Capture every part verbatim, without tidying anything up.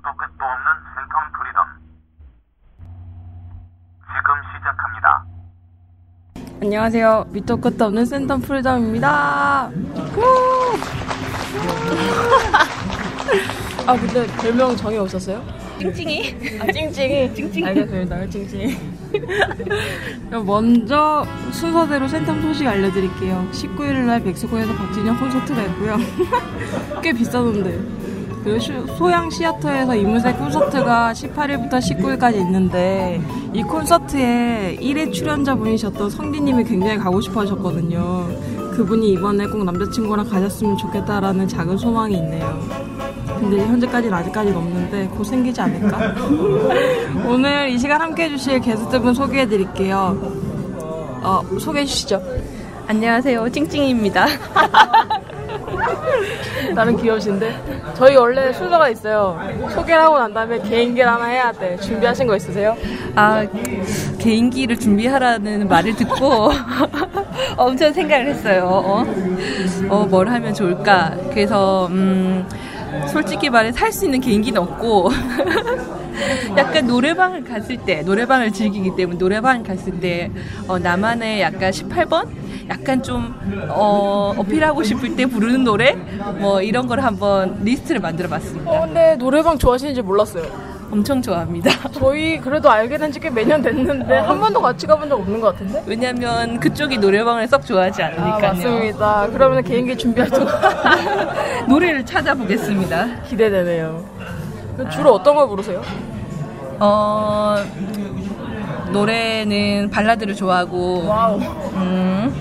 시작도 끝도 없는 센텀 프리덤 지금 시작합니다. 안녕하세요. 밑도 끝도 없는 센텀 프리덤입니다. 아 근데 별명 정해 오셨어요? 찡찡이. 아 찡찡이. 찡찡이. 알겠습니다. 찡찡이. 먼저 순서대로 센텀 소식 알려드릴게요. 십구일날 백스코에서 박진영 콘서트가 있고요. 꽤 비싸던데. 그리고 소양 시아터에서 이문세 콘서트가 십팔일부터 십구일까지 있는데 이 콘서트에 일 회 출연자분이셨던 성디님이 굉장히 가고 싶어 하셨거든요. 그분이 이번에 꼭 남자친구랑 가셨으면 좋겠다라는 작은 소망이 있네요. 근데 현재까지는 아직까지는 없는데 곧 생기지 않을까? 오늘 이 시간 함께 해주실 게스트분 소개해드릴게요. 어, 소개해주시죠. 안녕하세요. 찡찡이입니다. 나는 귀여우신데? 저희 원래 순서가 있어요. 소개를 하고 난 다음에 개인기를 하나 해야 돼. 준비하신 거 있으세요? 아, 개인기를 준비하라는 말을 듣고 엄청 생각을 했어요. 어? 어, 뭘 하면 좋을까? 그래서 음, 솔직히 말해 살 수 있는 개인기는 없고 약간 노래방을 갔을 때, 노래방을 즐기기 때문에 노래방 갔을 때 어, 나만의 약간 십팔 번? 약간 좀 어, 어필하고 싶을 때 부르는 노래? 뭐 이런 걸 한번 리스트를 만들어 봤습니다. 어, 근데 노래방 좋아하시는지 몰랐어요. 엄청 좋아합니다. 저희 그래도 알게 된 지 꽤 매년 됐는데 어. 한 번도 같이 가본 적 없는 것 같은데? 왜냐면 그쪽이 노래방을 썩 좋아하지 않으니까요. 아, 맞습니다. 그러면 개인기 준비할 동안 노래를 찾아보겠습니다. 기대되네요. 주로 아. 어떤 걸 부르세요? 어... 노래는 발라드를 좋아하고 와우. 음,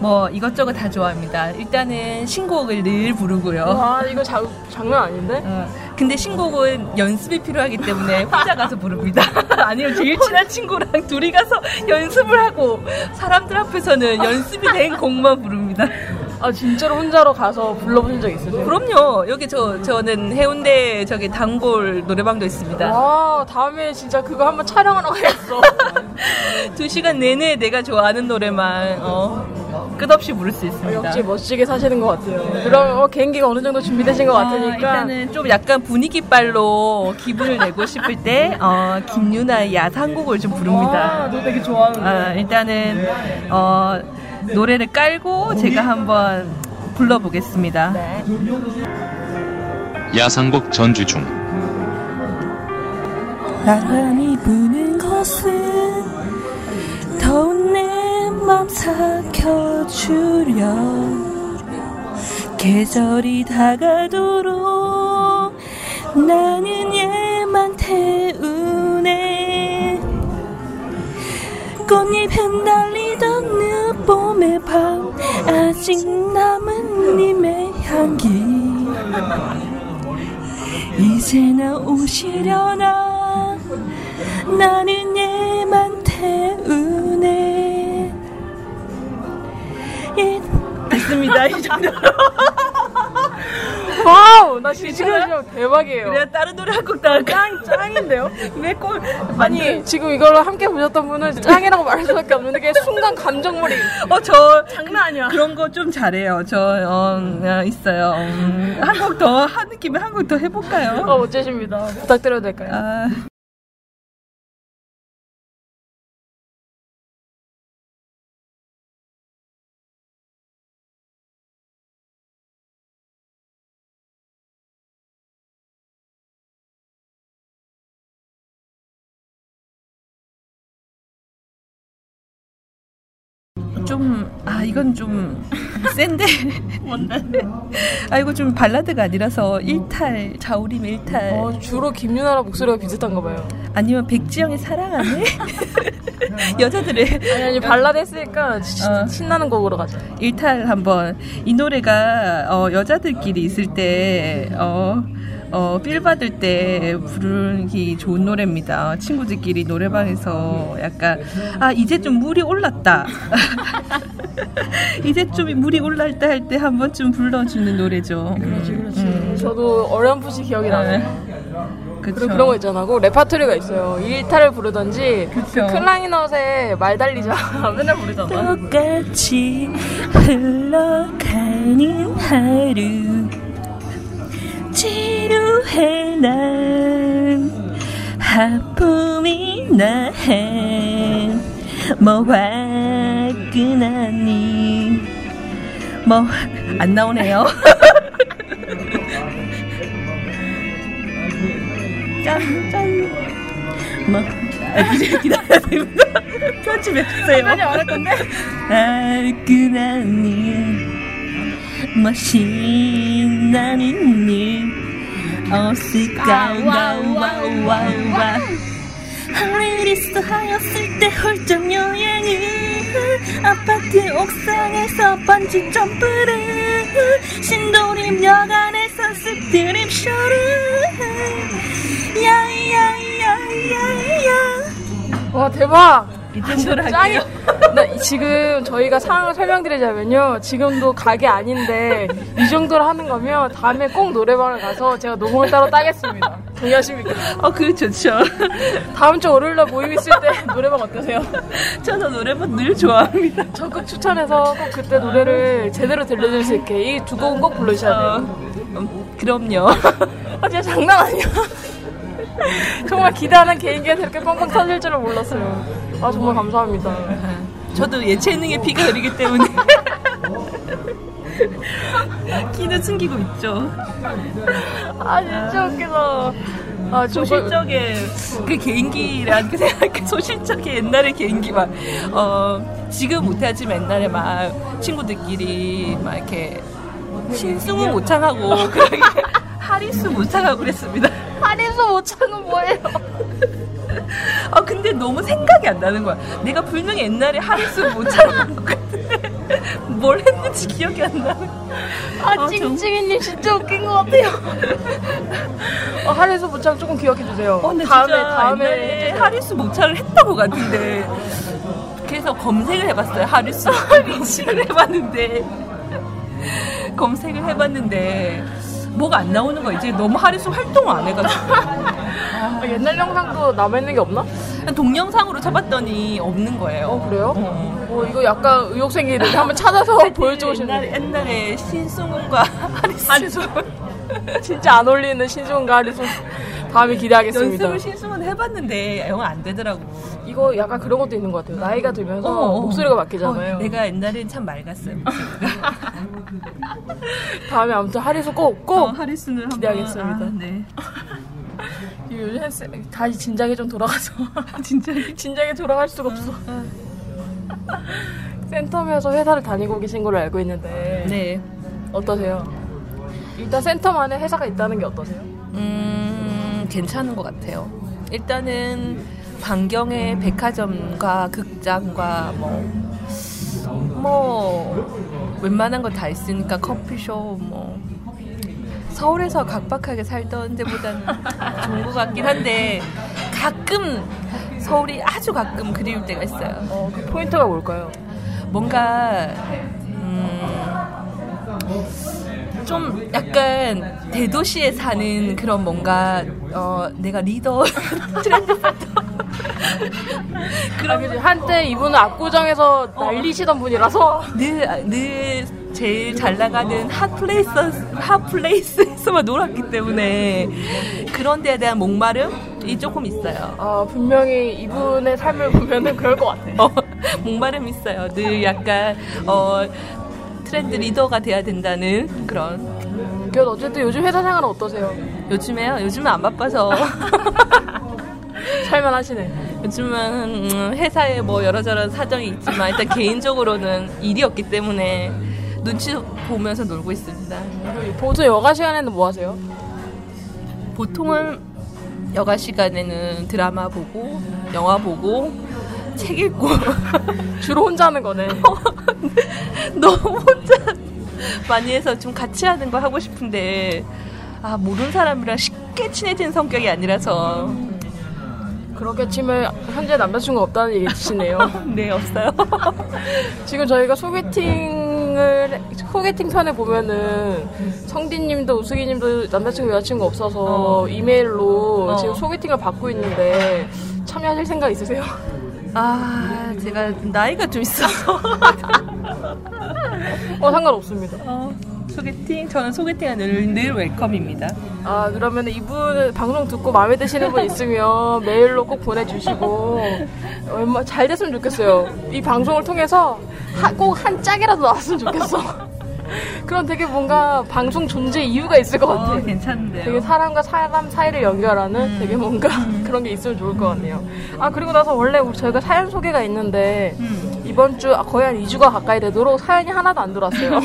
뭐 이것저것 다 좋아합니다. 일단은 신곡을 늘 부르고요. 와 이거 자, 장난 아닌데? 어, 근데 신곡은 연습이 필요하기 때문에 혼자 가서 부릅니다. 아니면 제일 친한 친구랑 둘이 가서 연습을 하고 사람들 앞에서는 연습이 된 곡만 부릅니다. 아 진짜로 혼자로 가서 불러보신 적 있으세요? 그럼요. 여기 저 저는 해운대 저기 단골 노래방도 있습니다. 와 다음에 진짜 그거 한번 촬영하러 가야겠어. 두 시간 내내 내가 좋아하는 노래만 어, 끝없이 부를 수 있습니다. 어, 역시 멋지게 사시는 것 같아요. 네. 그럼 어, 개인기가 어느 정도 준비되신 것 같으니까 어, 일단은 좀 약간 분위기 빨로 기분을 내고 싶을 때 어, 김유나의 야상곡을 좀 부릅니다. 와, 너 되게 좋아하는데. 아, 일단은 어. 노래를 깔고 제가 한번 불러보겠습니다. 네. 야상곡 전주 중 바람이 부는 곳은 더운 내 맘 삭혀주려 계절이 다가도록 나는 얘만 태우네 꽃잎 흩날리던 봄의 밤 아직 남은 님의 향기 이제나 오시려나 나는 얘만 태우네 예. 됐습니다. 이 정도로 와우! 나 진짜 대박이에요. 그래 다른 노래 한 곡 다 짱, 짱인데요? 왜 꼴? 아니, 지금 이걸로 함께 보셨던 분은 짱이라고 말할 수밖에 없는데, 그게 순간 감정물이. 어, 저. 장난 아니야. 그런 거 좀 잘해요. 저, 어, 있어요. 음, 한 곡 더, 한 느낌에 한 곡 더 해볼까요? 어, 어째십니다. 부탁드려도 될까요? 아. 좀, 아, 이건 좀 센데? 뭔데? 아, 이거 좀 발라드가 아니라서 일탈, 자우림 일탈. 어, 주로 김유나랑 목소리가 비슷한가 봐요. 아니면 백지영의 사랑하네? 여자들의. 아니, 아니, 발라드 했으니까 시, 어. 신나는 곡으로 가자. 일탈 한번. 이 노래가 어, 여자들끼리 있을 때, 어, 어, 필 받을 때 부르기 좋은 노래입니다. 친구들끼리 노래방에서 약간, 아, 이제 좀 물이 올랐다. 이제 좀 물이 올라올 때 할 때 한 번쯤 불러주는 노래죠. 그렇지, 그렇지. 음. 저도 어렴풋이 기억이 네. 나네요. 그리고 그런 거 있잖아. 그 레파토리가 있어요. 일타를 부르던지, 그쵸. 클라이넛에 말 달리자. 맨날 부르잖아. 똑같이 흘러가는 하루. 지루해 난 하품이 나해 뭐 화끈하니 뭐 안 나오네요. 짠, 짠. 뭐, 아, 기다려야 됩니다. 편집해주세요. 편집 안 할 건데? 알끈하니, 멋있나니, 어스까운, 와우, 와우, 와우, 와우. 하리수 하였을 때 홀짝 여행을, 아파트 옥상에서 번지 점프를, 신도림역 안에서 스트립쇼를. 야야야야야. 와 대박. 이 정도로 할게요. 나 지금 저희가 상황을 설명드리자면요, 지금도 가게 아닌데 이 정도로 하는 거면 다음에 꼭 노래방을 가서 제가 녹음을 따로 따겠습니다. 동의하십니까? 어, 그 좋죠. 다음 주 월요일 날 모임 있을 때 노래방 어떠세요? 저는 노래방 늘 좋아합니다. 적극 추천해서 꼭 그때 노래를 제대로 들려줄 수 있게 이 두 곡은 꼭 불러주셔야 돼요. 음, 그럼요. 아 진짜 장난 아니야. 정말 기대하는 개인기가 이렇게 뻥뻥 터질 줄은 몰랐어요. 아 정말 감사합니다. 저도 예체능의 피가 흐르기 때문에 키는 숨기고 있죠. 아 진짜 웃기다. 아, 소실적의 그 개인기라는 그 생각, 소실적의 옛날의 개인기 막 어, 지금 못하지만 옛날에 막 친구들끼리 막 이렇게 신승우 모창하고 그러게 하리수 모창하고 그랬습니다. 하리수 모창은 뭐예요? 아 근데 너무 생각이 안 나는 거야. 내가 분명히 옛날에 하리수 모창한 것 같은데 뭘 했는지 기억이 안 나는 거야. 아, 아 찡찡이님 저... 진짜 웃긴 것 같아요. 어, 하리수 모창 조금 기억해주세요. 어, 다음에 다음에 하리수 모창을 했던 것 같은데 그래서 검색을 해봤어요. 하리수 모창을 해봤는데 검색을 해봤는데 뭐가 안 나오는 거야. 이제 너무 하리수 활동을 안 해가지고. 아, 옛날 영상도 남아있는 게 없나? 동영상으로 쳐봤더니 없는 거예요. 어, 그래요? 어. 어, 이거 약간 의혹 생기는데 한번 찾아서 보여주고 싶네요. 옛날, 옛날에 신승훈과 하리수 진짜 안 어울리는 신승훈과 하리수 다음에 기대하겠습니다. 연습을 신승훈 해봤는데 영 안 되더라고. 이거 약간 그런 것도 있는 것 같아요. 나이가 들면서 어, 목소리가 바뀌잖아요. 어, 내가 옛날엔 참 맑았어요. 다음에 아무튼 하리수 꼭 꼭 어, 하리수는 기대하겠습니다. 한번, 아, 네. 요즘 다시 진작에 좀 돌아가서 진작에 진작에 돌아갈 수가 없어. 센텀에서 회사를 다니고 계신 걸로 알고 있는데 네 어떠세요? 일단 센텀 안에 회사가 있다는 게 어떠세요? 음 괜찮은 것 같아요. 일단은 반경에 백화점과 극장과 뭐 뭐 웬만한 건 다 있으니까 커피숍 뭐. 서울에서 각박하게 살던 데보다는 좋은 것 같긴 한데 가끔 서울이 아주 가끔 그리울 때가 있어요. 어, 그 포인트가 뭘까요? 뭔가 음, 좀 약간 대도시에 사는 그런 뭔가 어, 내가 리더 트렌드부터 그러면 한때 이분은 압구정에서 날리시던 어. 분이라서 늘 늘. 제일 잘 나가는 핫플레이스, 핫플레이스에서만 놀았기 때문에 그런 데에 대한 목마름이 조금 있어요. 아, 분명히 이분의 삶을 보면은 그럴 것 같아요. 어, 목마름 있어요. 늘 약간, 어, 트렌드 리더가 돼야 된다는 그런. 그래도 어쨌든 요즘 회사 생활은 어떠세요? 요즘에요? 요즘은 안 바빠서. 살만 하시네. 요즘은 회사에 뭐 여러저런 사정이 있지만 일단 개인적으로는 일이 없기 때문에 눈치 보면서 놀고 있습니다. 보통 여가 시간에는 뭐 하세요? 보통은 여가 시간에는 드라마 보고 영화 보고 책 읽고 주로 혼자 하는 거네. 너무 혼자 많이 해서 좀 같이 하는 거 하고 싶은데 아 모르는 사람이랑 쉽게 친해지는 성격이 아니라서. 그렇게 치면 현재 남자친구가 없다는 얘기시네요. 네, 없어요. 지금 저희가 소개팅을 소개팅 편에 보면은 성디님도 우수기님도 남자친구 여자친구 없어서 어. 이메일로 어. 지금 소개팅을 받고 있는데 참여하실 생각 있으세요? 아, 제가 나이가 좀 있어서. 어, 상관없습니다. 어. 소개팅? 저는 소개팅은 늘, 늘 웰컴입니다. 아, 그러면 이분 방송 듣고 마음에 드시는 분 있으면 메일로 꼭 보내주시고 얼마 잘 됐으면 좋겠어요. 이 방송을 통해서 꼭 한 짝이라도 나왔으면 좋겠어. 그럼 되게 뭔가 방송 존재 이유가 있을 것 같아요. 어, 괜찮은데요. 되게 사람과 사람 사이를 연결하는 음. 되게 뭔가 음. 그런 게 있으면 좋을 것 같네요. 아, 그리고 나서 원래 저희가 사연 소개가 있는데 음. 이번 주 거의 한 이 주가 가까이 되도록 사연이 하나도 안 들어왔어요.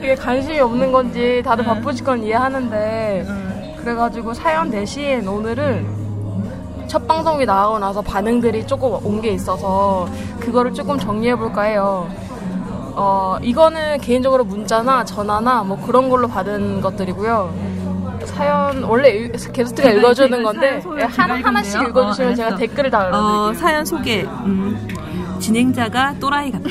되게 관심이 없는 건지 다들 음. 바쁘실 건 이해하는데 음. 그래가지고 사연 대신 오늘은 첫 방송이 나가고 나서 반응들이 조금 온 게 있어서 그거를 조금 정리해볼까 해요. 어, 이거는 개인적으로 문자나 전화나 뭐 그런 걸로 받은 것들이고요. 사연 원래 게스트가 읽어주는 건데 하나, 하나씩 읽어주시면 어, 제가 댓글을 다 읽어드릴게요. 어, 사연 소개 음, 진행자가 또라이 같다.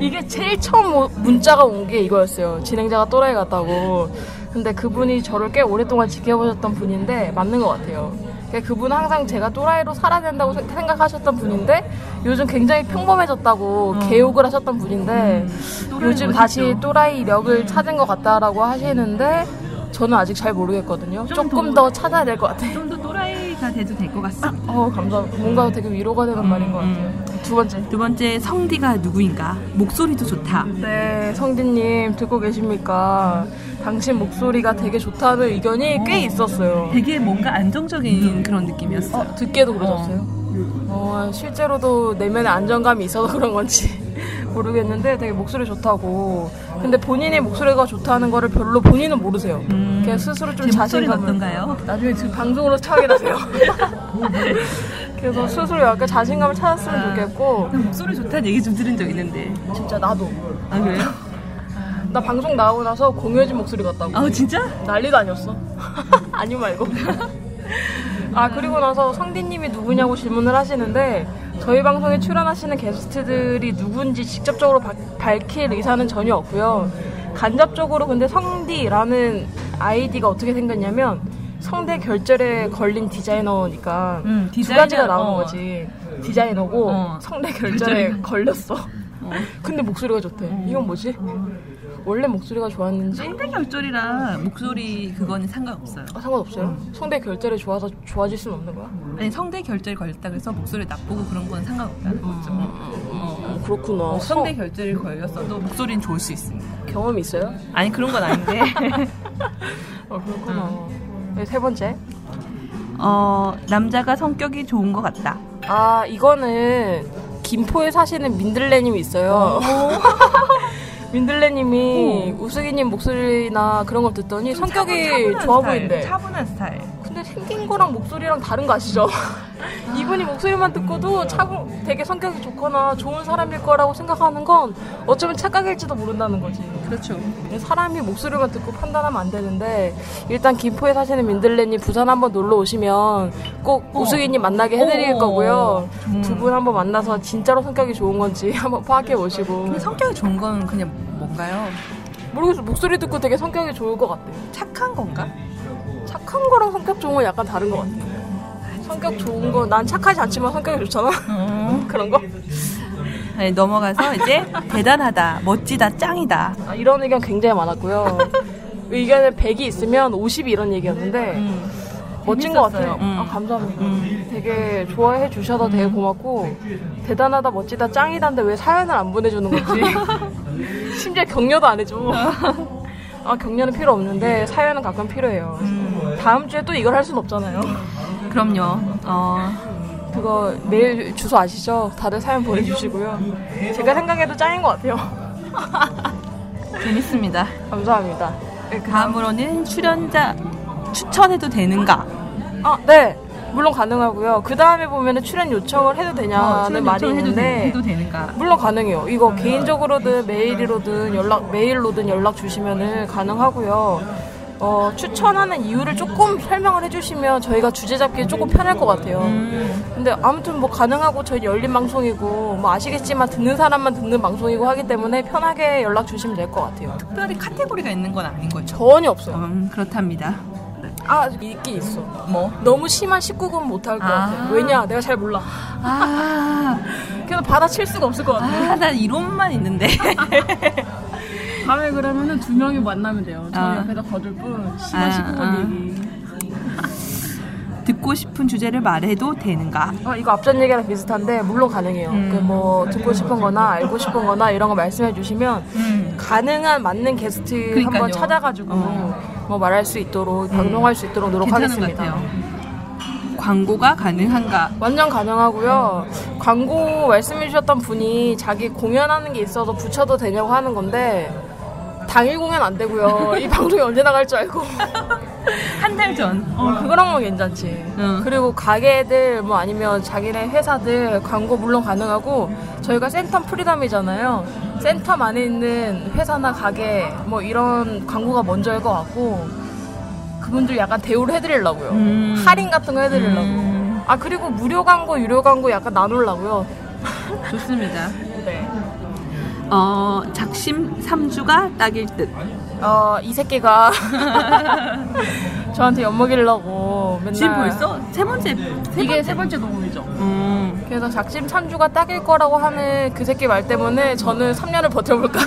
이게 제일 처음 문자가 온 게 이거였어요. 진행자가 또라이 같다고. 근데 그분이 저를 꽤 오랫동안 지켜보셨던 분인데 맞는 것 같아요. 그분은 항상 제가 또라이로 살아야 된다고 생각하셨던 분인데 요즘 굉장히 평범해졌다고 어. 개욕을 하셨던 분인데 음, 요즘 다시 또라이력을 음. 찾은 것 같다라고 하시는데 저는 아직 잘 모르겠거든요. 조금 더, 더 찾아야 될 것 같아요. 좀 더 또라이가 돼도 될 것 같습니다. 어, 감사합니다. 뭔가 되게 위로가 되는 음, 말인 것 같아요. 두 번째. 두 번째, 성디가 누구인가? 목소리도 좋다. 네, 성디님 듣고 계십니까? 당신 목소리가 되게 좋다는 의견이 어, 꽤 있었어요. 되게 뭔가 안정적인 그런 느낌이었어요. 어, 듣기에도 그러셨어요? 어. 어, 실제로도 내면의 안정감이 있어서 그런 건지 모르겠는데 되게 목소리 좋다고. 근데 본인의 목소리가 좋다는 거를 별로 본인은 모르세요. 음, 그냥 스스로 좀 자신감을. 어떤가요? 나중에 지금 방송으로 확인하세요. 그래서 스스로 약간 자신감을 찾았으면 아, 좋겠고. 목소리 좋다는 얘기 좀 들은 적 있는데. 진짜 나도. 아, 그래요? 나 방송 나오고 나서 공효진 목소리 같다고. 아, 진짜? 난리도 아니었어. 아니 말고. 아, 그리고 나서 성디님이 누구냐고 질문을 하시는데 저희 방송에 출연하시는 게스트들이 누군지 직접적으로 바, 밝힐 의사는 전혀 없고요. 간접적으로 근데 성디라는 아이디가 어떻게 생겼냐면 성대 결절에 걸린 디자이너니까 음, 디자이너, 두 가지가 나오는 어. 거지. 디자이너고 어. 성대 결절에 걸렸어. 어. 근데 목소리가 좋대. 어. 이건 뭐지? 원래 목소리가 좋았는지 성대 결절이라 목소리 그거는 상관없어요. 아, 상관없어요? 어. 성대 결절이 좋아서 좋아질 수는 없는 거야? 아니, 성대 결절이 걸렸다 그래서 목소리 나쁘고 그런 건 상관없다는 거죠. 음, 음, 음. 어, 그렇구나. 어, 성대 결절이 걸렸어도 목소리는 좋을 수 있습니다. 경험이 있어요? 아니, 그런 건 아닌데. 어, 그렇구나. 음. 네, 세 번째. 어, 남자가 성격이 좋은 것 같다. 아, 이거는 김포에 사시는 민들레님이 있어요. 민들레님이 오. 우승이님 목소리나 그런 걸 듣더니 성격이 좋아 보인대. 차분한 스타일. 근데 생긴 거랑 목소리랑 다른 거 아시죠? 아. 이분이 목소리만 듣고도 차분, 되게 성격이 좋거나 좋은 사람일 거라고 생각하는 건 어쩌면 착각일지도 모른다는 거지. 그렇죠. 사람이 목소리만 듣고 판단하면 안 되는데 일단 김포에 사시는 민들레님 부산 한번 놀러 오시면 꼭 어. 우승이님 만나게 해드릴 어. 거고요. 음. 두 분 한번 만나서 진짜로 성격이 좋은 건지 한번 파악해 보시고. 성격이 좋은 건 그냥 뭔가요? 모르겠어요. 목소리 듣고 되게 성격이 좋을 것 같아요. 착한 건가? 착한 거랑 성격 좋은 건 약간 다른 것 같아요. 성격 좋은 거, 난 착하지 않지만 성격이 좋잖아. 음. 그런 거? 네, 넘어가서 이제 대단하다, 멋지다, 짱이다. 아, 이런 의견 굉장히 많았고요. 의견에 백이 있으면 오십이 이런 얘기였는데 음. 멋진 것 같아요. 음. 아, 감사합니다. 음. 되게 좋아해 주셔서 음. 되게 고맙고 대단하다, 멋지다, 짱이다인데 왜 사연을 안 보내주는 건지. 심지어 격려도 안 해줘. 아, 격려는 필요 없는데 사연은 가끔 필요해요. 음. 다음 주에 또 이걸 할 순 없잖아요. 그럼요. 어, 그거 메일 주소 아시죠? 다들 사연 보내주시고요. 제가 생각해도 짱인 것 같아요. 재밌습니다. 감사합니다. 네, 다음으로는 출연자 추천해도 되는가? 아, 네. 물론 가능하고요. 그 다음에 보면은 출연 요청을 해도 되냐는 어, 말이 요청을 있는데 해도, 해도 되는가? 물론 가능해요. 이거 개인적으로든 메일이로든 연락 메일로든 연락 주시면은 가능하고요. 어, 추천하는 이유를 조금 설명을 해주시면 저희가 주제 잡기에 조금 편할 것 같아요. 음. 근데 아무튼 뭐 가능하고 저희 열린 방송이고 뭐 아시겠지만 듣는 사람만 듣는 방송이고 하기 때문에 편하게 연락 주시면 될 것 같아요. 특별히 카테고리가 있는 건 아닌 거죠? 전혀 없어요. 음, 그렇답니다. 아, 있긴 있어. 뭐? 너무 심한 십구 금 못할 것 아~ 같아. 왜냐? 내가 잘 몰라. 아~ 그래서 받아칠 수가 없을 것 같아. 아, 난 이론만 있는데. 다음에 그러면은 두 명이 만나면 돼요. 저희 아. 옆에다 거둘 뿐 시간 시끄러운 아. 얘기. 듣고 싶은 주제를 말해도 되는가? 어, 이거 앞전 얘기랑 비슷한데 물론 가능해요. 음. 그 뭐 듣고 싶은 거나 알고 싶은 거나 이런 거 말씀해 주시면 음. 가능한 맞는 게스트 그러니까요. 한번 찾아가지고 어. 뭐 말할 수 있도록 방송할 음. 수 있도록 노력하겠습니다. 광고가 가능한가? 완전 가능하고요. 광고 말씀해 주셨던 분이 자기 공연하는 게 있어서 붙여도 되냐고 하는 건데 당일 공연 안 되고요. 이 방송이 언제 나갈 줄 알고 한 달 전. 어, 그런 건 괜찮지. 응. 그리고 가게들 뭐 아니면 자기네 회사들 광고 물론 가능하고 저희가 센텀 프리덤이잖아요. 센텀 안에 있는 회사나 가게 뭐 이런 광고가 먼저일 것 같고 그분들 약간 대우를 해드리려고요. 음. 할인 같은 거 해드리려고. 음. 아 그리고 무료 광고, 유료 광고 약간 나누려고요. 좋습니다. 네. 어, 작심 삼 주가 딱일 듯. 어, 이 새끼가 저한테 엿먹이려고 맨날. 지금 벌써? 세 번째? 세 이게 번째. 세 번째 녹음이죠. 음. 그래서 작심 삼 주가 딱일 거라고 하는 그 새끼 말 때문에 저는 삼 년을 버텨볼까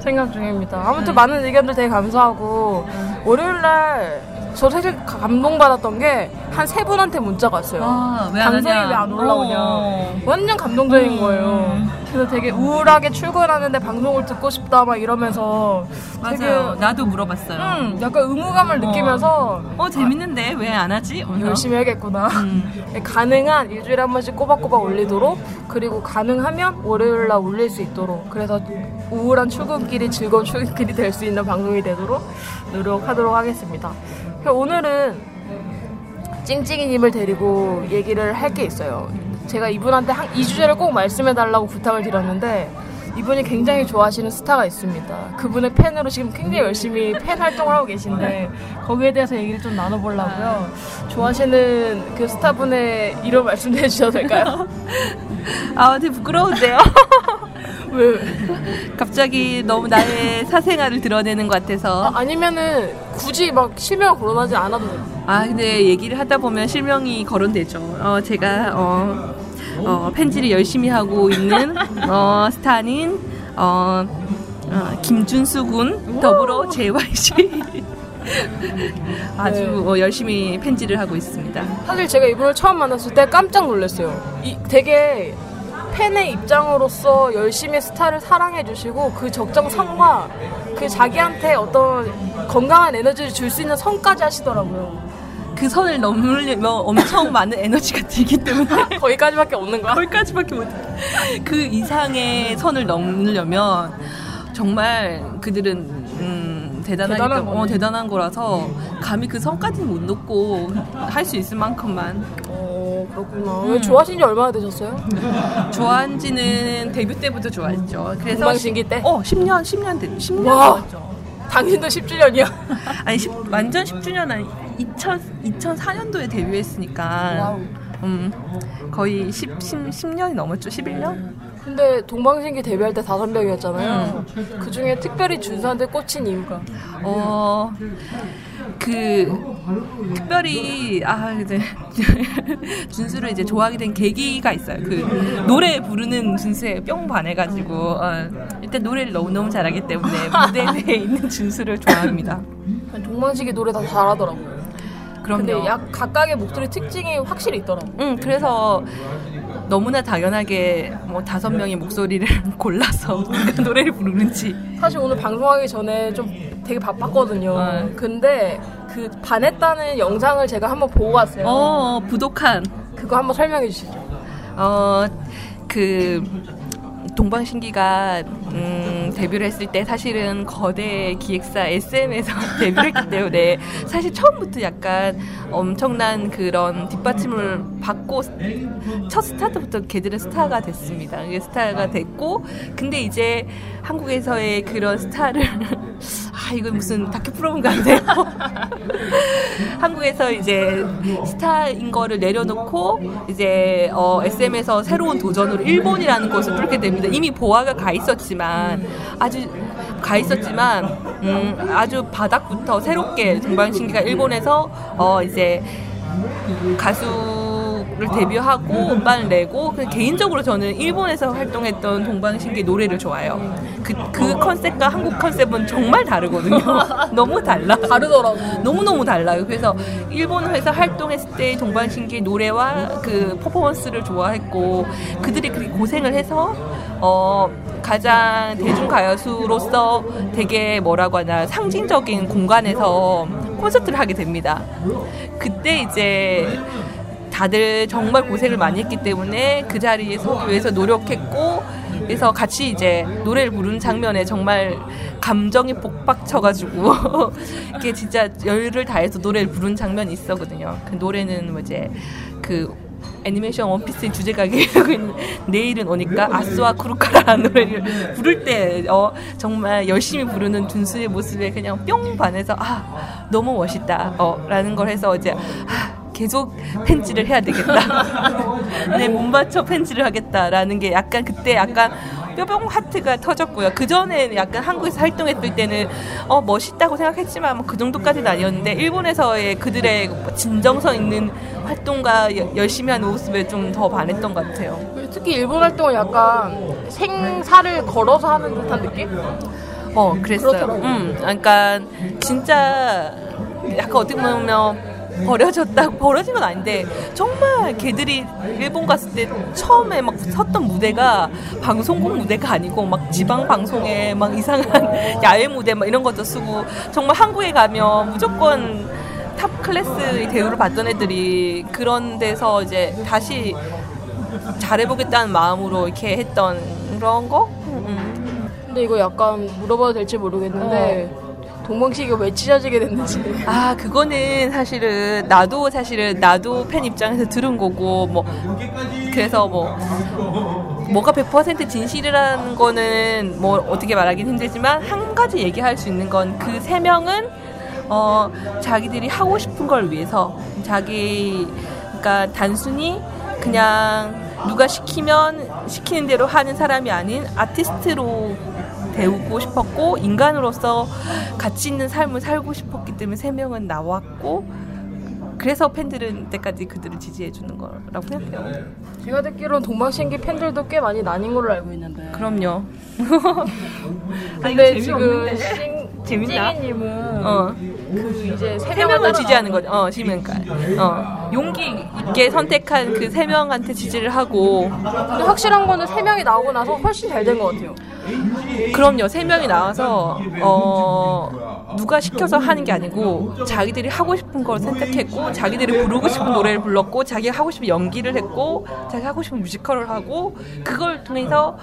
생각 중입니다. 아무튼 음. 많은 의견들 되게 감사하고 음. 월요일날 저 사실 감동받았던 게 한 세 분한테 문자가 왔어요. 아, 왜 안 감성이 왜 안 올라오냐. 완전 감동적인 음. 거예요. 그래서 되게 우울하게 출근하는데 방송을 듣고 싶다 막 이러면서 맞아요. 되게, 나도 물어봤어요. 음, 약간 의무감을 어. 느끼면서 어 재밌는데 왜 안 하지? 어, 열심히 해야겠구나. 음. 가능한 일주일에 한 번씩 꼬박꼬박 올리도록 그리고 가능하면 월요일날 올릴 수 있도록 그래서 우울한 출근길이 즐거운 출근길이 될 수 있는 방송이 되도록 노력하도록 하겠습니다. 오늘은 찡찡이님을 데리고 얘기를 할 게 있어요. 제가 이분한테 한, 이 주제를 꼭 말씀해달라고 부탁을 드렸는데 이분이 굉장히 좋아하시는 스타가 있습니다. 그분의 팬으로 지금 굉장히 열심히 팬 활동을 하고 계신데 거기에 대해서 얘기를 좀 나눠보려고요. 좋아하시는 그 스타분의 이름 말씀해 주셔도 될까요? 아, 되게 부끄러운데요? 왜? 갑자기 너무 나의 사생활을 드러내는 것 같아서. 아, 아니면은 굳이 막 실명을 거론하지 않아도 돼요. 아 근데 얘기를 하다 보면 실명이 거론되죠. 어, 제가 어, 어, 팬질을 열심히 하고 있는 어, 스타는 어, 어, 김준수 군 더불어 제이와이씨 아주 네. 어, 열심히 팬질을 하고 있습니다. 사실 제가 이분을 처음 만났을 때 깜짝 놀랐어요. 이, 되게 팬의 입장으로서 열심히 스타를 사랑해주시고 그 적정성과 그 자기한테 어떤 건강한 에너지를 줄 수 있는 성까지 하시더라고요. 그 선을 넘으려면 엄청 많은 에너지가 들기 때문에 거기까지밖에 없는 거야? 거기까지밖에 못. 그 이상의 선을 넘으려면 정말 그들은 음, 대단하니까, 대단한, 어, 대단한 거라서 감히 그 선까지는 못 놓고 할 수 있을 만큼만. 그렇구나. 음. 왜 좋아하신 지 얼마나 되셨어요? 좋아한 지는 데뷔 때부터 좋아했죠. 그래서 동방신기 때? 어, 십 년, 십 년 됐죠. 십 년 됐죠. 당신도 십주년이야? 아니, 십, 완전 십 주년 아니, 이천사년도에 데뷔했으니까. 와우. 음, 거의 십, 십, 십 년이 넘었죠. 십일년? 근데 동방신기 데뷔할 때 다섯 명이었잖아요. 음. 그 중에 특별히 준수한테 꽂힌 이유가? 어, 그, 특별히, 아, 이제, 준수를 이제 좋아하게 된 계기가 있어요. 그, 노래 부르는 준수에 뿅 반해가지고, 어, 일단 노래를 너무너무 잘하기 때문에 무대 위에 있는 준수를 좋아합니다. 동방신기 노래 다 잘하더라고요. 그럼요. 근데 약, 각각의 목소리 특징이 확실히 있더라고요. 응, 그래서, 너무나 당연하게 뭐 다섯 명의 목소리를 골라서 누가 노래를 부르는지. 사실 오늘 방송하기 전에 좀 되게 바빴거든요. 어. 근데 그 반했다는 영상을 제가 한번 보고 왔어요. 어, 부독한. 그거 한번 설명해 주시죠. 어, 그 동방신기가 음, 데뷔를 했을 때 사실은 거대 기획사 에스엠에서 데뷔를 했기 때문에 사실 처음부터 약간 엄청난 그런 뒷받침을 받고 첫 스타트부터 걔들은 스타가 됐습니다. 스타가 됐고 근데 이제 한국에서의 그런 스타를 아 이건 무슨 다큐 프로그램 같네요. 한국에서 이제 스타인 거를 내려놓고 이제 어, 에스엠에서 새로운 도전으로 일본이라는 곳을 뚫게 됩니다. 이미 보아가 가 있었지만 아주 가 있었지만 음, 아주 바닥부터 새롭게 동방신기가 일본에서 어, 이제 가수 데뷔하고 음반을 내고, 개인적으로 저는 일본에서 활동했던 동방신기 노래를 좋아해요. 그, 그 컨셉과 한국 컨셉은 정말 다르거든요. 너무 달라. 다르더라고. 너무너무 달라요. 그래서 일본 회사 활동했을 때 동방신기 노래와 그 퍼포먼스를 좋아했고, 그들이 그렇게 고생을 해서 어, 가장 대중가수로서 되게 뭐라고 하나 상징적인 공간에서 콘서트를 하게 됩니다. 그때 이제 다들 정말 고생을 많이 했기 때문에 그 자리에 서기 위해서 노력했고, 그래서 같이 이제 노래를 부르는 장면에 정말 감정이 복박쳐가지고 이게 진짜 열을 다해서 노래를 부르는 장면이 있었거든요. 그 노래는 뭐 이제 그 애니메이션 원피스의 주제가기라고 있는 내일은 오니까 아스와 쿠루카라라는 노래를 부를 때 어, 정말 열심히 부르는 준수의 모습에 그냥 뿅 반해서 아 너무 멋있다 어, 라는 걸 해서 이제 아, 계속 팬질을 해야 되겠다. 내 몸 받쳐 팬질을 하겠다라는 게 약간 그때 약간 뼈병 하트가 터졌고요. 그 전에 약간 한국에서 활동했을 때는 어 멋있다고 생각했지만 뭐 그 정도까지는 아니었는데, 일본에서의 그들의 진정성 있는 활동과 여, 열심히 한 모습에 좀 더 반했던 것 같아요. 특히 일본 활동은 약간 생사를 걸어서 하는 듯한 느낌? 어 그랬어요. 음, 그러니까 진짜 약간 어떻게 보면 버려졌다, 버려진 건 아닌데, 정말 걔들이 일본 갔을 때 처음에 막 섰던 무대가 방송국 무대가 아니고 막 지방 방송에 막 이상한 야외 무대 막 이런 것도 쓰고, 정말 한국에 가면 무조건 탑 클래스의 대우를 받던 애들이 그런 데서 이제 다시 잘해보겠다는 마음으로 이렇게 했던 그런 거? 음. 근데 이거 약간 물어봐도 될지 모르겠는데 어. 동방신기가 왜 찢어지게 됐는지. 아 그거는 사실은 나도 사실은 나도 팬 입장에서 들은 거고, 뭐 그래서 뭐 뭐가 백 퍼센트 진실이라는 거는 뭐 어떻게 말하긴 힘들지만, 한 가지 얘기할 수 있는 건 그 세 명은 어 자기들이 하고 싶은 걸 위해서 자기 그러니까 단순히 그냥 누가 시키면 시키는 대로 하는 사람이 아닌 아티스트로 배우고 싶었고, 인간으로서 가치 있는 삶을 살고 싶었기 때문에 세 명은 나왔고, 그래서 팬들은 때까지 그들을 지지해주는 거라고 생각해요. 제가 듣기로는 동방신기 팬들도 꽤 많이 나뉜 걸로 알고 있는데. 그럼요. 근데 지금 찡찡이님은 어. 그 이제 세 명을 지지하는 거죠. 어, 그러니까 어. 용기 있게 선택한 그 세 명한테 지지를 하고. 근데 확실한 거는 세 명이 나오고 나서 훨씬 잘 된 것 같아요. 그럼요. 세 명이 나와서 어, 누가 시켜서 하는 게 아니고 자기들이 하고 싶은 걸 선택했고, 자기들이 부르고 싶은 노래를 불렀고, 자기가 하고 싶은 연기를 했고, 자기가 하고 싶은 뮤지컬을 하고, 그걸 통해서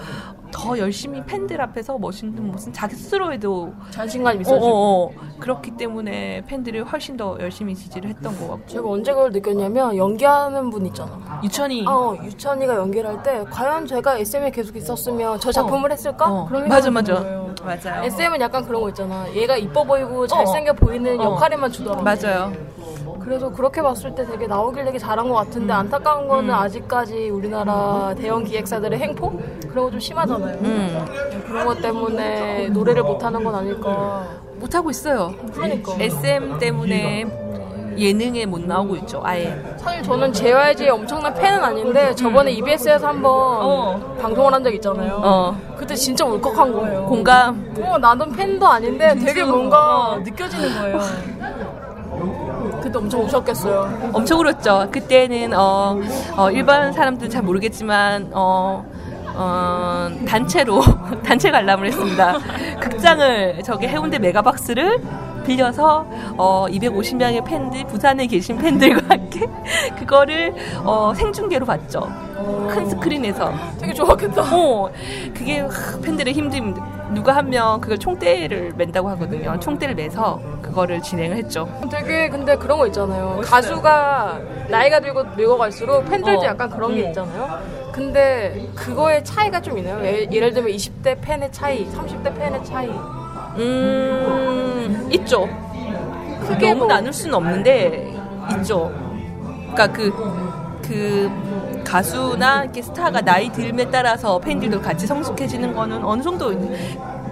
더 열심히 팬들 앞에서 멋있는 모습, 자기 스스로에도 자신감이 있어요. 어, 어. 그렇기 때문에 팬들이 훨씬 더 열심히 지지를 했던 것 같고. 제가 언제 그걸 느꼈냐면, 연기하는 분 있잖아, 유천이. 어, 유천이가 연기를 할 때 과연 제가 에스엠에 계속 있었으면 저 작품을 어. 했을까? 어. 그런 맞아 맞아 거예요. 맞아요. 에스엠은 약간 그런 거 있잖아, 얘가 이뻐 보이고 잘생겨 어. 보이는 어. 역할에만 주더라고. 맞아요. 그래서 그렇게 봤을 때 되게 나오길 되게 잘한 것 같은데, 안타까운 거는 음. 아직까지 우리나라 대형 기획사들의 행포? 그런 거 좀 심하잖아요. 음. 그런 것 때문에 노래를 못하는 건 아닐까. 못하고 있어요. 그러니까. 에스엠 때문에 예능에 못 나오고 있죠, 아예. 사실 저는 제이와이제이의 엄청난 팬은 아닌데, 저번에 이비에스에서 한번 어. 방송을 한 적 있잖아요. 어. 그때 진짜 울컥한 거예요. 공감. 어, 나는 팬도 아닌데 되게 뭔가 어. 느껴지는 거예요. 그때 엄청 우셨겠어요. 엄청 울었죠. 그때는 어, 어, 일반 사람들은 잘 모르겠지만 어, 어, 단체로 단체 관람을 했습니다. 극장을 저기 해운대 메가박스를 빌려서 어, 이백오십 명의 팬들, 부산에 계신 팬들과 함께 그거를 어, 생중계로 봤죠. 큰 스크린에서. 되게 좋았겠다. 어, 그게 팬들의 힘듦. 누가 한 명 그걸 총대를 맨다고 하거든요. 총대를 매서 그거를 진행을 했죠. 되게 근데 그런 거 있잖아요. 멋있어요. 가수가 나이가 들고 늙어갈수록 팬들도 어. 약간 그런 게 있잖아요. 근데 그거의 차이가 좀 있나요? 예를, 예를 들면 이십 대 팬의 차이, 삼십 대 팬의 차이. 음... 있죠. 크게 너무 뭐... 나눌 수는 없는데 있죠. 그러니까 그... 그... 가수나 이렇게 스타가 나이 들음에 따라서 팬들도 같이 성숙해지는 거는 어느 정도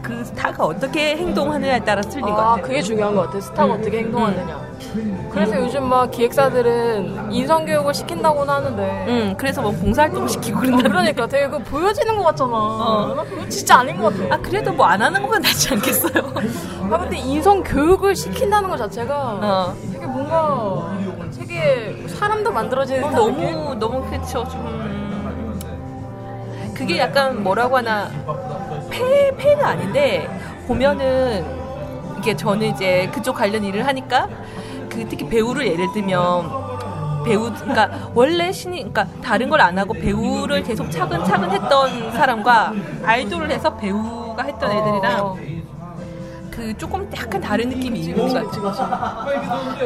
그 스타가 어떻게 행동하느냐에 따라서 틀린 아, 것 같아요. 그게 중요한 것 같아요. 스타가 음. 어떻게 행동하느냐. 음. 그래서 요즘 막 기획사들은 인성교육을 시킨다고는 하는데 음, 그래서 뭐 봉사활동 시키고 그런다. 아, 그러니까 되게 그거 보여지는 것 같잖아. 어. 그거 진짜 아닌 것 같아. 아, 그래도 뭐 안 하는 건 낫지 않겠어요? 아, 근데 인성교육을 시킨다는 것 자체가 어. 되게 뭔가 되게 사람도 만들어지는 어, 너무, 너무 그렇죠. 좀... 그게 약간 뭐라고 하나 폐, 폐는 아닌데 보면은 이게 저는 이제 그쪽 관련 일을 하니까 그 특히 배우를 예를 들면 배우 그러니까 원래 신인 그러니까 다른 걸 안 하고 배우를 계속 차근차근 했던 사람과 아이돌을 해서 배우가 했던 애들이랑 그 조금 약간 다른 느낌이 있는 것 같아요.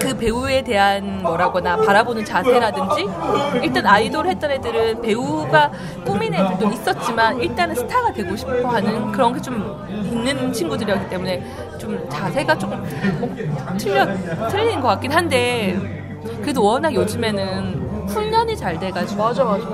그 배우에 대한 뭐라거나 바라보는 자세라든지 일단 아이돌 했던 애들은 배우가 꾸민 애들도 있었지만 일단은 스타가 되고 싶어하는 그런 게 좀 있는 친구들이었기 때문에 좀 자세가 조금 뭐 틀려 틀린 것 같긴 한데 그래도 워낙 요즘에는 훈련이 잘 돼가지고 맞아 맞아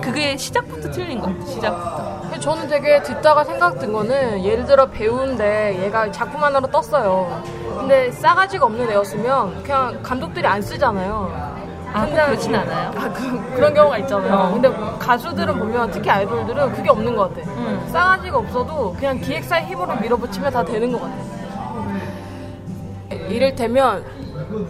그게 시작부터 틀린 것 같아요. 시작부터. 저는 되게 듣다가 생각든 거는 예를 들어 배우인데 얘가 작품 하나로 떴어요. 근데 싸가지가 없는 애였으면 그냥 감독들이 안 쓰잖아요. 아, 그렇진 않아요. 아, 그, 그런 경우가 있잖아요. 어. 근데 가수들은 보면 특히 아이돌들은 그게 없는 것 같아. 음. 싸가지가 없어도 그냥 기획사의 힘으로 밀어붙이면 다 되는 것 같아. 음. 이를테면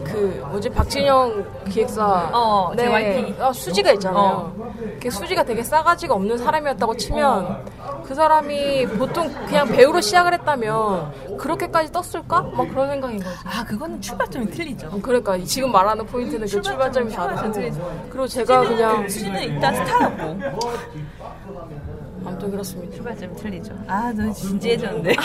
그 뭐지 박진영 기획사 어, 네. 제이와이피 아, 수지가 있잖아요. 어. 그 수지가 되게 싸가지가 없는 사람이었다고 치면 어. 그 사람이 보통 그냥 배우로 시작을 했다면 그렇게까지 떴을까? 막 그런 생각인 거지. 아 그거는 출발점이 틀리죠. 어, 그러니까 지금 말하는 포인트는 그 출발점이 다르죠. 그리고 제가 수지는, 그냥 수지는 일단 스타였고 아무튼 그렇습니다. 출발점이 틀리죠. 아 너무 진지해졌는데.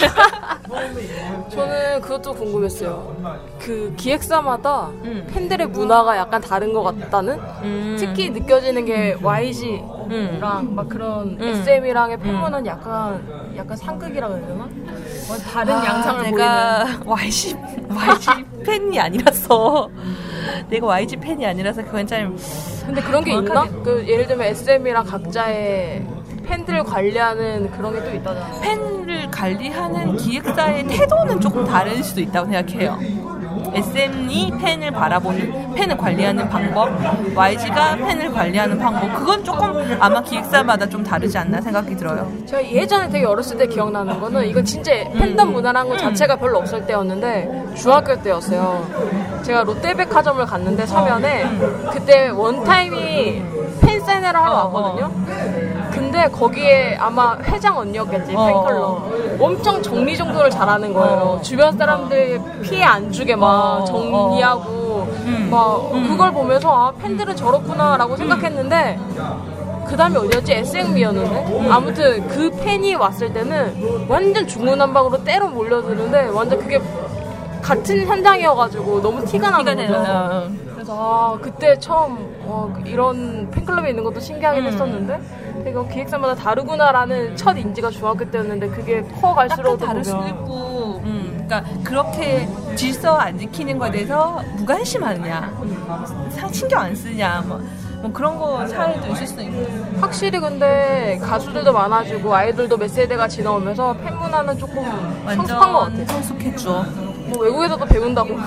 저는 그것도 궁금했어요. 그 기획사마다 음. 팬들의 문화가 약간 다른 것 같다는? 음. 특히 느껴지는 게 와이지랑 음. 막 그런 음. 에스엠이랑의 팬문화는 약간 약간 상극이라고 해야 되나? 다른 아, 양상을 내가 보이는. 와이지, 와이지 팬이 아니라서 내가 와이지 팬이 아니라서 그건 참 근데 그런 게 정확하게. 있나? 그 예를 들면 에스엠이랑 각자의 팬들을 관리하는 그런 게 또 있다잖아요. 팬을 관리하는 기획사의 태도는 조금 다를 수도 있다고 생각해요. 에스엠이 팬을 바라보는, 팬을 관리하는 방법, 와이지가 팬을 관리하는 방법, 그건 조금 아마 기획사마다 좀 다르지 않나 생각이 들어요. 제가 예전에 되게 어렸을 때 기억나는 거는 이건 진짜 팬덤 문화라는 것 자체가 별로 없을 때였는데 중학교 때였어요. 제가 롯데백화점을 갔는데 서면에 그때 원타임이 팬사인회를 하러 왔거든요. 근데 거기에 아마 회장 언니였겠지 어. 팬클럽 엄청 정리정돈을 잘하는 거예요. 어. 주변 사람들 피해 안 주게 막 정리하고 어. 음. 막 음. 그걸 보면서 아 팬들은 저렇구나라고 음. 생각했는데 그 다음에 어디였지? 에스엠이었는데 음. 아무튼 그 팬이 왔을 때는 완전 중구난방으로 때로 몰려드는데 완전 그게 같은 현장이어가지고 너무 티가 나는 거죠. 그래서 아 그때 처음 어, 이런 팬클럽에 있는 것도 신기하긴 음. 했었는데 이거 기획사마다 다르구나라는 첫 인지가 중학교 때였는데 그게 커갈수록 다를 수도 있고 음, 그러니까 그렇게 질서 안 지키는 거에 대해서 무관심하느냐 신경 안 쓰냐 뭐, 뭐 그런 거 차이도 있을 수 있고 확실히 근데 가수들도 많아지고 아이돌도 몇 세대가 지나오면서 팬문화는 조금 성숙한 것 같아요. 성숙했죠. 뭐 외국에서도 배운다고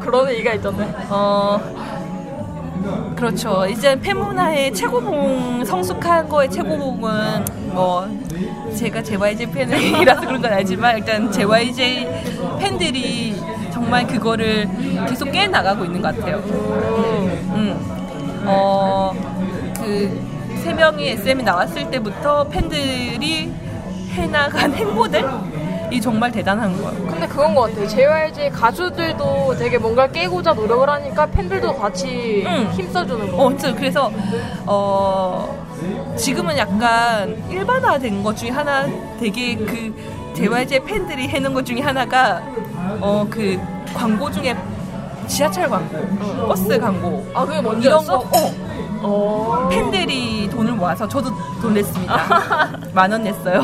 그런 얘기가 있던데 어... 그렇죠. 이제 팬문화의 최고봉, 성숙한 거의 최고봉은 뭐 제가 제이와이제이 팬이라서 그런 건 알지만 일단 제이와이제이 팬들이 정말 그거를 계속 깨나가고 있는 것 같아요. 음. 어, 그 세 명이 에스엠이 나왔을 때부터 팬들이 해나간 행보들? 이 정말 대단한 거예요. 근데 그건 것 같아요. 제이와이제이 가수들도 되게 뭔가 깨고자 노력을 하니까 팬들도 같이 응. 힘써주는 거예요. 어, 진짜 그래서 어, 지금은 약간 일반화된 것 중에 하나 되게 그 제이와이제이 팬들이 해놓은 것 중에 하나가 어, 그 광고 중에 지하철 광고, 어. 버스 광고 아 그게 먼저였어? 이런 거 어. 어. 팬들이 돈을 모아서 저도 돈 냈습니다. 만 원 냈어요.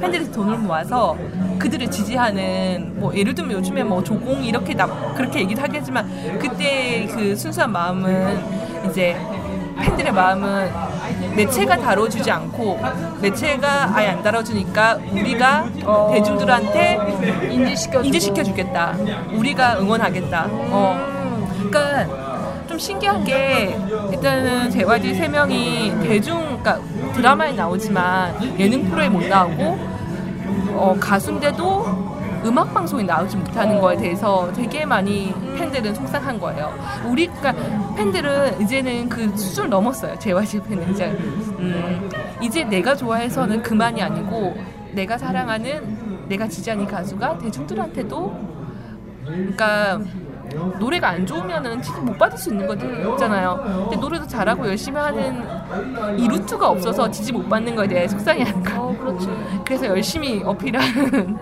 팬들이 돈을 모아서 그들을 지지하는 뭐 예를 들면 요즘에 뭐 조공 이렇게 나, 그렇게 얘기를 하겠지만 그때 그 순수한 마음은 이제 팬들의 마음은 매체가 다뤄주지 않고 매체가 아예 안 다뤄주니까 우리가 어... 대중들한테 인지시켜주고. 인지시켜주겠다. 우리가 응원하겠다. 어. 그러니까 좀 신기한 게 일단은 제이와이제이 세 명이 대중, 그러니까 드라마에 나오지만 예능 프로에 못 나오고 어, 가수인데도 음악 방송에 나오지 못하는 거에 대해서 되게 많이 팬들은 속상한 거예요. 우리 그러니까 팬들은 이제는 그 수준을 넘었어요. 제이와이제이 팬은 이제 음, 이제 내가 좋아해서는 그만이 아니고 내가 사랑하는 내가 지지하는 가수가 대중들한테도 그러니까. 노래가 안 좋으면은 지금 못 받을 수 있는 것들 있잖아요. 근데 노래도 잘하고 열심히 하는 이 루트가 없어서 지지 못 받는 거에 대해 속상해하는 거. 어, 그렇지. 그래서 열심히 어필하는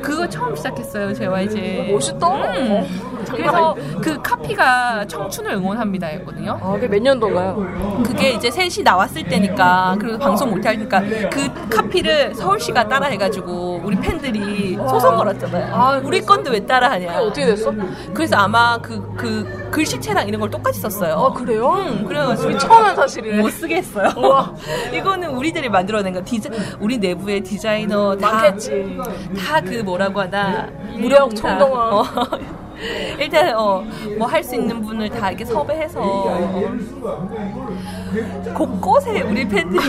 그거 처음 시작했어요. 제가 이제 멋있다. 음. 그래서 그 카피가 청춘을 응원합니다였거든요. 아, 그게 몇 년도인가요? 그게 이제 셋이 나왔을 때니까 그리고 방송 못 하니까 그 카피를 서울시가 따라해가지고 우리 팬들이 소송 걸었잖아요. 아, 우리 건데 왜 따라하냐. 그게 어떻게 됐어? 그래서 아마 그, 그 글씨체랑 이런 걸 똑같이 썼어요. 아, 그래요? 응, 그래가지고 처음 한 사실이네. 못 쓰게 했어요. 이거는 우리들이 만들어낸 거. 디자, 우리 내부의 디자이너 다 다 그 뭐라고 하나 무력 총동원. 어. 일단 어, 뭐 할 수 있는 분을 다 이렇게 섭외해서 어. 곳곳에 우리 팬들이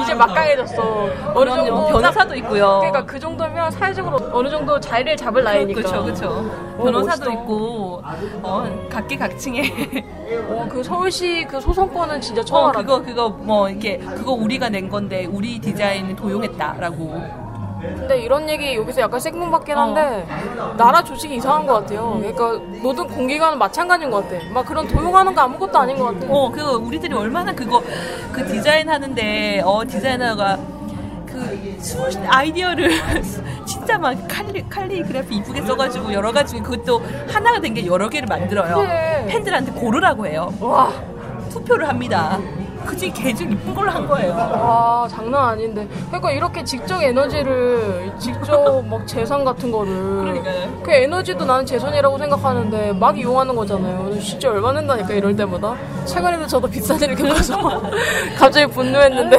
이제 막강해졌어. 어느 정도 변호사도 있고요. 그러니까 그 정도면 사회적으로 어느 정도 자리를 잡을 나이니까. 그렇죠, 그렇죠. 변호사도 있고 어, 각계각층에. 어, 그 서울시 그 소송권은 진짜 처음 알았어. 그거 그거 뭐 이게 그거 우리가 낸 건데 우리 디자인을 도용했다라고. 근데 이런 얘기 여기서 약간 생뚱 맞긴 한데 어. 나라 조직이 이상한 것 같아요. 그러니까 노동 공기관은 마찬가지인 것 같아. 막 그런 도용하는 거 아무것도 아닌 것 같아. 어, 그거 우리들이 얼마나 그거 그 디자인 하는데 어 디자이너가 그 수, 아이디어를 진짜 막 칼리 칼리그래피 이쁘게 써가지고 여러 가지 그것도 하나가 된 게 여러 개를 만들어요. 그래. 팬들한테 고르라고 해요. 와, 투표를 합니다. 그치, 계속 이쁜 걸로 한 거예요. 아, 장난 아닌데. 그러니까 이렇게 직접 에너지를, 직접 막 재산 같은 거를. 그러니까요. 그 에너지도 나는 재산이라고 생각하는데 막 이용하는 거잖아요. 진짜 열받는다니까, 이럴 때마다. 최근에도 저도 비싼 일을 겪어서 갑자기 분노했는데.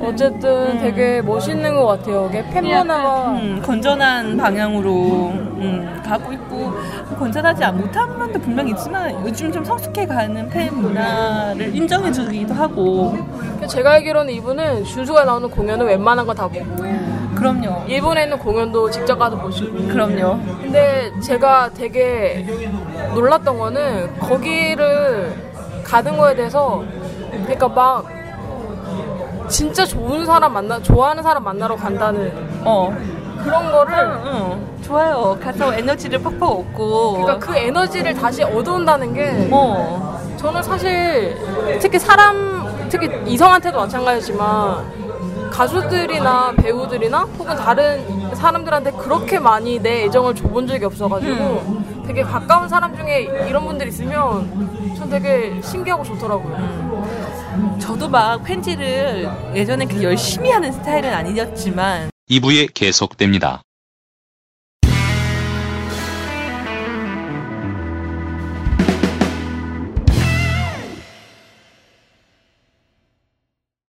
어쨌든 되게 멋있는 것 같아요. 이게 팬 문화가 음, 건전한 방향으로 음, 가고 있고 건전하지 못한 면도 분명히 있지만 요즘 좀 성숙해가는 팬 문화를 인정해주기도 하고. 제가 알기로는 이분은 준수가 나오는 공연은 웬만한 거 다 보고. 그럼요. 일본에 있는 공연도 직접 가서 보시고. 그럼요. 근데 제가 되게 놀랐던 거는 거기를 가는 거에 대해서 그러니까 막 진짜 좋은 사람 만나, 좋아하는 사람 만나러 간다는. 어. 그런 거를. 응, 응. 좋아요. 가서 에너지를 팍팍 얻고. 그러니까 그 에너지를 다시 얻어온다는 게. 어. 저는 사실, 특히 사람, 특히 이성한테도 마찬가지지만, 가수들이나 배우들이나 혹은 다른 사람들한테 그렇게 많이 내 애정을 줘본 적이 없어가지고. 음. 되게 가까운 사람 중에 이런 분들 있으면 전 되게 신기하고 좋더라고요. 저도 막 팬티를 예전에 그 열심히 하는 스타일은 아니었지만 이 부에 계속됩니다.